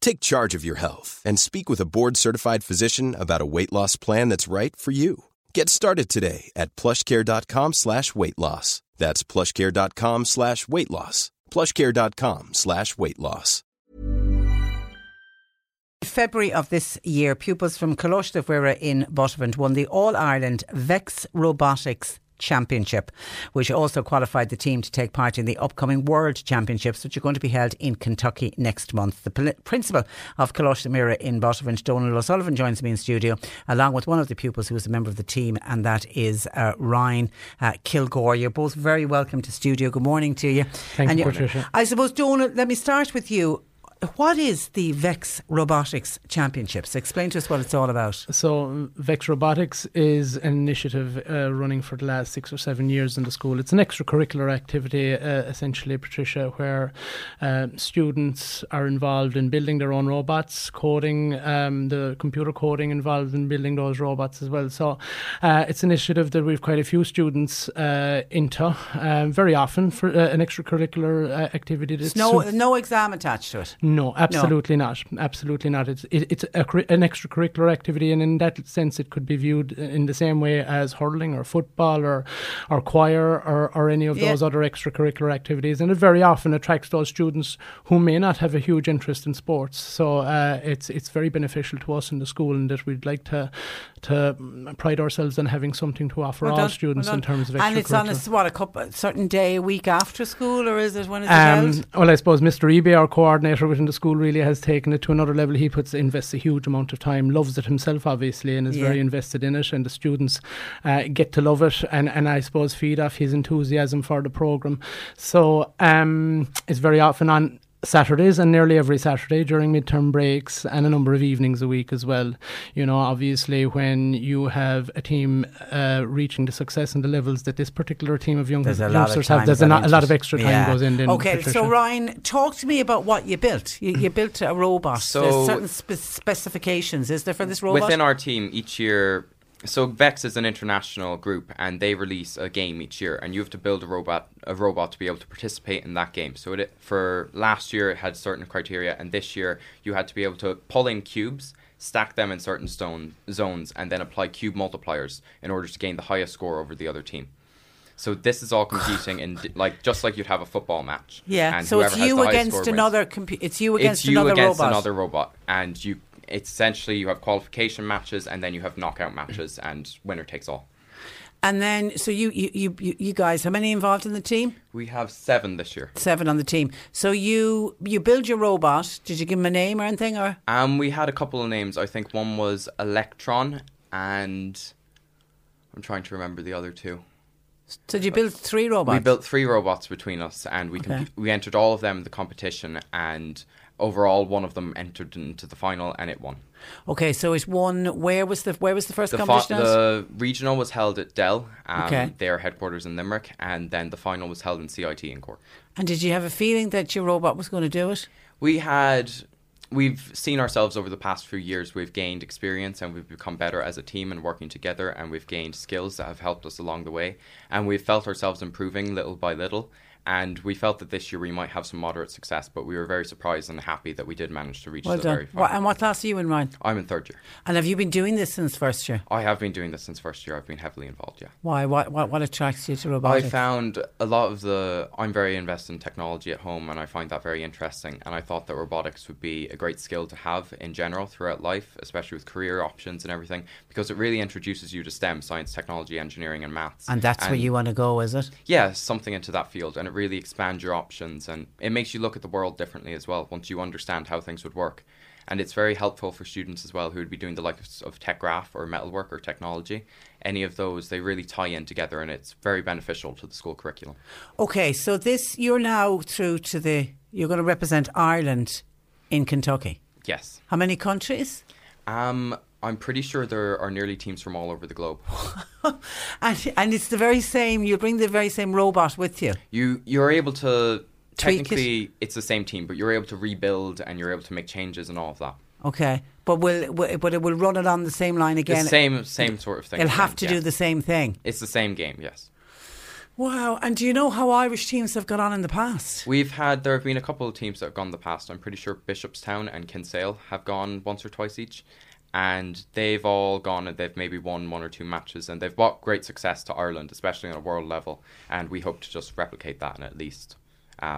Take charge of your health and speak with a board-certified physician about a weight loss plan that's right for you. Get started today at plushcare.com/weight loss. That's plushcare.com/weight loss. plushcare.com/weight loss. February of this year, pupils from Coláiste Fhíoráin in Buttevant won the All-Ireland VEX Robotics Championship, which also qualified the team to take part in the upcoming World Championships, which are going to be held in Kentucky next month. The principal of Coláiste Fhíoráin in Buttevant, Donald O'Sullivan, joins me in studio, along with one of the pupils who is a member of the team, and that is Ryan Kilgore. You're both very welcome to studio. Good morning to you. Thank you, Patricia. I suppose, Donald, let me start with you. What is the VEX Robotics Championships? Explain to us what it's all about. So VEX Robotics is an initiative running for the last 6 or 7 years in the school. It's an extracurricular activity, essentially, Patricia, where students are involved in building their own robots, coding, the computer coding involved in building those robots as well. So it's an initiative that we've quite a few students into very often for an extracurricular activity. That's no exam attached to it. No, absolutely not. It's an extracurricular activity, and in that sense it could be viewed in the same way as hurling or football or choir or any of those other extracurricular activities, and it very often attracts those students who may not have a huge interest in sports. So it's very beneficial to us in the school, and that we'd like to pride ourselves on having something to offer all students in terms of extracurricular. And it's on a certain day a week after school, or is it when it's held? Well, I suppose Mr. Eby, our coordinator within the school, really has taken it to another level. He invests a huge amount of time, loves it himself obviously, and is very invested in it, and the students get to love it and I suppose feed off his enthusiasm for the programme. So it's very often on Saturdays, and nearly every Saturday during midterm breaks, and a number of evenings a week as well. You know, obviously when you have a team reaching the success and the levels that this particular team of young youngsters have, there's a lot of extra time goes in. Okay, Patricia. So Ryan, talk to me about what you built. You built a robot. So there's certain specifications, is there, for this robot? Within our team each year, so VEX is an international group, and they release a game each year, and you have to build a robot to be able to participate in that game. So for last year, it had certain criteria, and this year you had to be able to pull in cubes, stack them in certain zones, and then apply cube multipliers in order to gain the highest score over the other team. So this is all competing in just like you'd have a football match. Yeah. And so it's you against another robot, and you. It's essentially you have qualification matches, and then you have knockout matches, and winner takes all. And then, so you guys, how many involved in the team? We have 7 this year. 7 on the team. So you build your robot. Did you give him a name or anything? Or we had a couple of names. I think one was Electron, and I'm trying to remember the other two. So did you build 3 robots? We built 3 robots between us, and we entered all of them in the competition, and overall, one of them entered into the final and it won. Okay, so it won. Where was the first competition? The regional was held at Dell, their headquarters in Limerick, and then the final was held in CIT in Cork. And did you have a feeling that your robot was going to do it? We've seen ourselves over the past few years. We've gained experience, and we've become better as a team and working together, and we've gained skills that have helped us along the way, and we've felt ourselves improving little by little. And we felt that this year we might have some moderate success, but we were very surprised and happy that we did manage to reach the very final. And what class are you in, Ryan? I'm in 3rd year. And have you been doing this since 1st year? I have been doing this since 1st year. I've been heavily involved, yeah. Why? What attracts you to robotics? I found I'm very invested in technology at home, and I find that very interesting. And I thought that robotics would be a great skill to have in general throughout life, especially with career options and everything, because it really introduces you to STEM, science, technology, engineering and maths. And that's where you want to go, is it? Yeah, something into that field. And it really expand your options, and it makes you look at the world differently as well once you understand how things would work. And it's very helpful for students as well who would be doing the likes of tech graph or metalwork or technology. Any of those, they really tie in together, and it's very beneficial to the school curriculum. Okay, so this, you're now through to the, you're going to represent Ireland in Kentucky. Yes. How many countries? I'm pretty sure there are nearly teams from all over the globe. and it's the very same, you bring the very same robot with you. You're able to... Technically, it's the same team, but you're able to rebuild and you're able to make changes and all of that. Okay, but it will run it on the same line again. The same sort of thing. It'll have to do the same thing. It's the same game, yes. Wow, and do you know how Irish teams have gone on in the past? There have been a couple of teams that have gone in the past. I'm pretty sure Bishopstown and Kinsale have gone once or twice each. And they've all gone and they've maybe won one or two matches, and they've brought great success to Ireland, especially on a world level. And we hope to just replicate that and at least...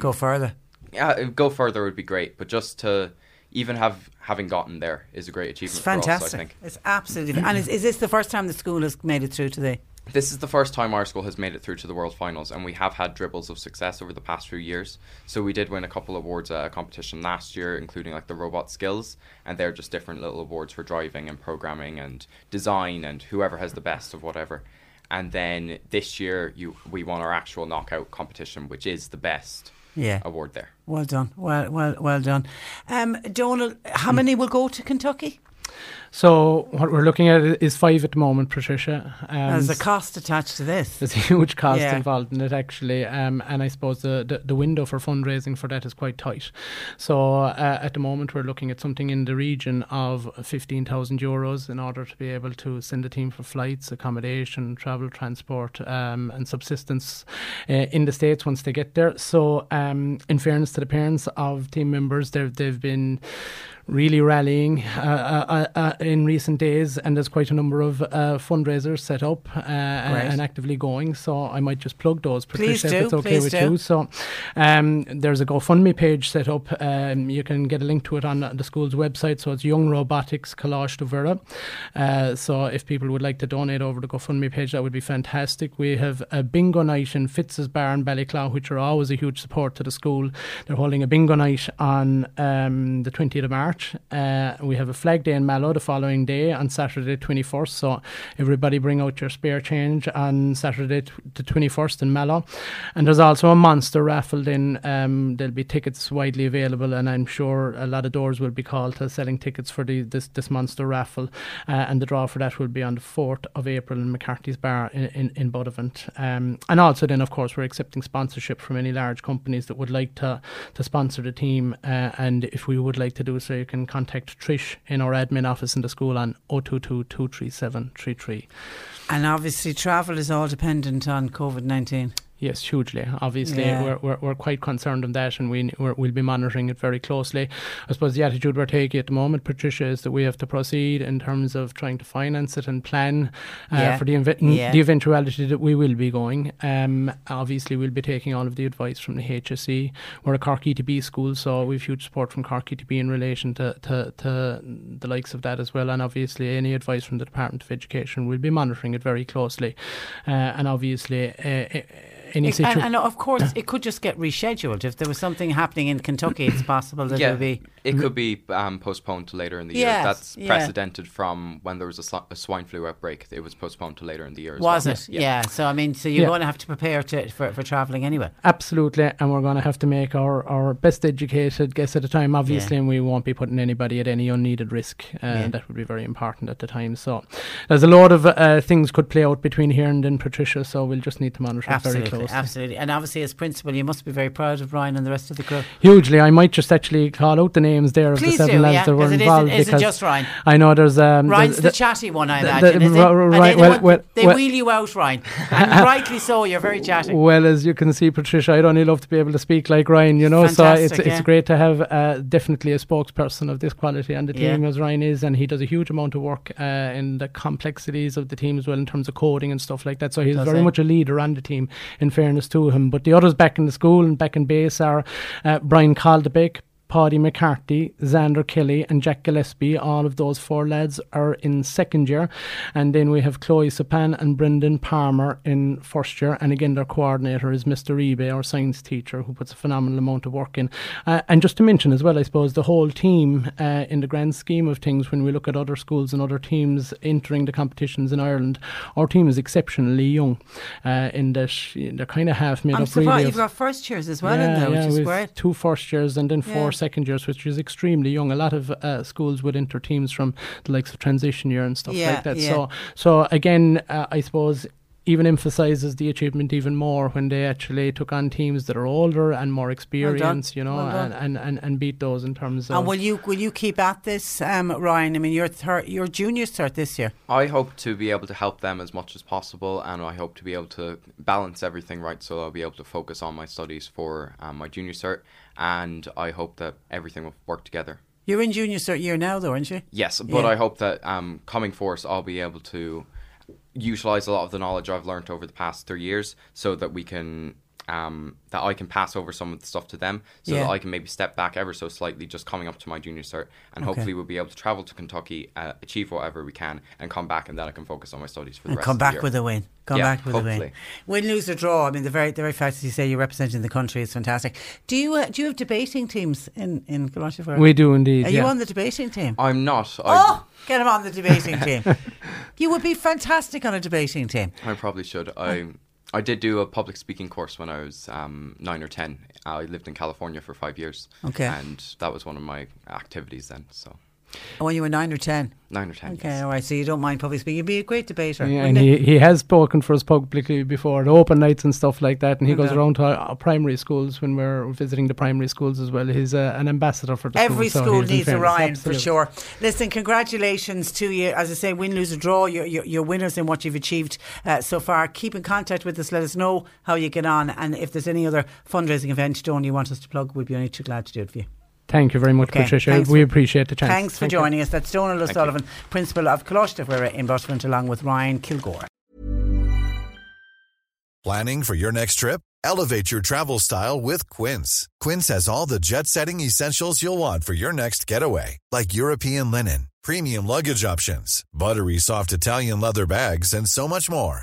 go further. Yeah, go further would be great, but just to even having gotten there is a great achievement. It's fantastic. For us, I think. It's absolutely. And is this the first time the school has made it through today? This is the first time our school has made it through to the World Finals, and we have had dribbles of success over the past few years. So we did win a couple awards at a competition last year, including like the robot skills, and they're just different little awards for driving and programming and design and whoever has the best of whatever. And then this year we won our actual knockout competition, which is the best award there. Well done. Well done. Donald, how many will go to Kentucky? So what we're looking at is 5 at the moment, Patricia. There's a cost attached to this. There's a huge cost involved in it, actually. And I suppose the window for fundraising for that is quite tight. So at the moment, we're looking at something in the region of €15,000 in order to be able to send the team for flights, accommodation, travel, transport, and subsistence in the States once they get there. So in fairness to the parents of team members, they've been... really rallying in recent days, and there's quite a number of fundraisers set up and actively going, so I might just plug those, Patricia, if it's okay with you. So there's a GoFundMe page set up. You can get a link to it on the school's website, so it's Young Robotics Coláiste Fhíoráin. So if people would like to donate over the GoFundMe page, that would be fantastic. We have a bingo night in Fitz's Bar in Ballyclough, which are always a huge support to the school. They're holding a bingo night on the 20th of March. We have a flag day in Mallow the following day on Saturday 21st, so everybody bring out your spare change on Saturday the 21st in Mallow. And there's also a monster raffle then. There'll be tickets widely available, and I'm sure a lot of doors will be called to selling tickets for this monster raffle, and the draw for that will be on the 4th of April in McCarthy's Bar in Buttevant. And also then, of course, we're accepting sponsorship from any large companies that would like to sponsor the team, and if we would like to do so, you can contact Trish in our admin office in the school on 022 237 33. And obviously travel is all dependent on COVID-19. Yes, hugely. Obviously, we're quite concerned on that, and we'll be monitoring it very closely. I suppose the attitude we're taking at the moment, Patricia, is that we have to proceed in terms of trying to finance it and plan for the eventuality that we will be going. Obviously, we'll be taking all of the advice from the HSE. We're a Cork ETB school, so we've huge support from Cork ETB in relation to the likes of that as well. And obviously, any advice from the Department of Education, we'll be monitoring it very closely. And obviously... And of course, it could just get rescheduled. If there was something happening in Kentucky, it's possible that it would be... It could be postponed to later in the year. That's precedented from when there was a swine flu outbreak. It was postponed to later in the year as well. Was it? Yeah. So, I mean, so you're going to have to prepare for travelling anyway. Absolutely. And we're going to have to make our best educated guess at a time, obviously, and we won't be putting anybody at any unneeded risk. That would be very important at the time. So there's a lot of things could play out between here and then, Patricia, so we'll just need to monitor it very closely. Absolutely. And obviously, as principal, you must be very proud of Brian and the rest of the crew. Hugely. I might just actually call out the names there of the 7 lads that were involved. Is it just Ryan? I know there's... Ryan's the chatty one, I imagine. They wheel you out, Ryan. And rightly so, you're very chatty. Well, as you can see, Patricia, I'd only love to be able to speak like Ryan, you know. Fantastic, so it's great to have definitely a spokesperson of this quality on the team as Ryan is, and he does a huge amount of work in the complexities of the team as well in terms of coding and stuff like that. So he's very much a leader on the team, in fairness to him. But the others back in the school and back in base are Brian Calderbeck, Paddy McCarthy, Xander Kelly and Jack Gillespie. All of those four lads are in second year. And then we have Chloe Sapan and Brendan Palmer in first year. And again, their coordinator is Mr. Eby, our science teacher, who puts a phenomenal amount of work in. And just to mention as well, I suppose, the whole team in the grand scheme of things, when we look at other schools and other teams entering the competitions in Ireland, our team is exceptionally young in that they're kind of half made up. You've got first years as well in there, which is great. 2 first years and then 4 second years, which is extremely young. A lot of schools would enter teams from the likes of transition year and stuff like that. Yeah. So again, I suppose even emphasises the achievement even more when they actually took on teams that are older and more experienced, and beat those in terms of. And will you keep at this, Ryan? I mean, your juniors start this year. I hope to be able to help them as much as possible, and I hope to be able to balance everything right, so I'll be able to focus on my studies for my junior cert, and I hope that everything will work together. You're in junior cert year now, though, aren't you? Yes, but I hope that coming forth, I'll be able to utilise a lot of the knowledge I've learnt over the past 3 years, so that we can that I can pass over some of the stuff to them, so that I can maybe step back ever so slightly just coming up to my junior cert, and hopefully we'll be able to travel to Kentucky, achieve whatever we can, and come back, and then I can focus on my studies for the rest of the year. Come back with a win. Come back with a win. Win, lose or draw. I mean, the very fact that you say you're representing the country is fantastic. Do you have debating teams in Coláiste Fhíoráin? We do indeed. Are you on the debating team? I'm not. Get him on the debating team. You would be fantastic on a debating team. I probably should. I did do a public speaking course when I was 9 or 10. I lived in California for 5 years. Okay. And that was one of my activities then. So. Oh, when you were 9 or 10? 9 or 10. Okay, yes. All right. So you don't mind public speaking. You'd be a great debater. Yeah, and he has spoken for us publicly before at open nights and stuff like that. And he goes around to our primary schools when we're visiting the primary schools as well. He's an ambassador for the every school needs a Ryan, for sure. Listen, congratulations to you. As I say, win, lose or draw, you're winners in what you've achieved so far. Keep in contact with us. Let us know how you get on, and if there's any other fundraising event, Dawn, you want us to plug, we'd be only too glad to do it for you. Thank you very much, Patricia. We appreciate the chance. Thanks for joining us. That's Donald O'Sullivan, Principal of Coláiste Fhíoráin in Buttevant, along with Ryan Kilgore. Planning for your next trip? Elevate your travel style with Quince. Quince has all the jet-setting essentials you'll want for your next getaway, like European linen, premium luggage options, buttery soft Italian leather bags, and so much more.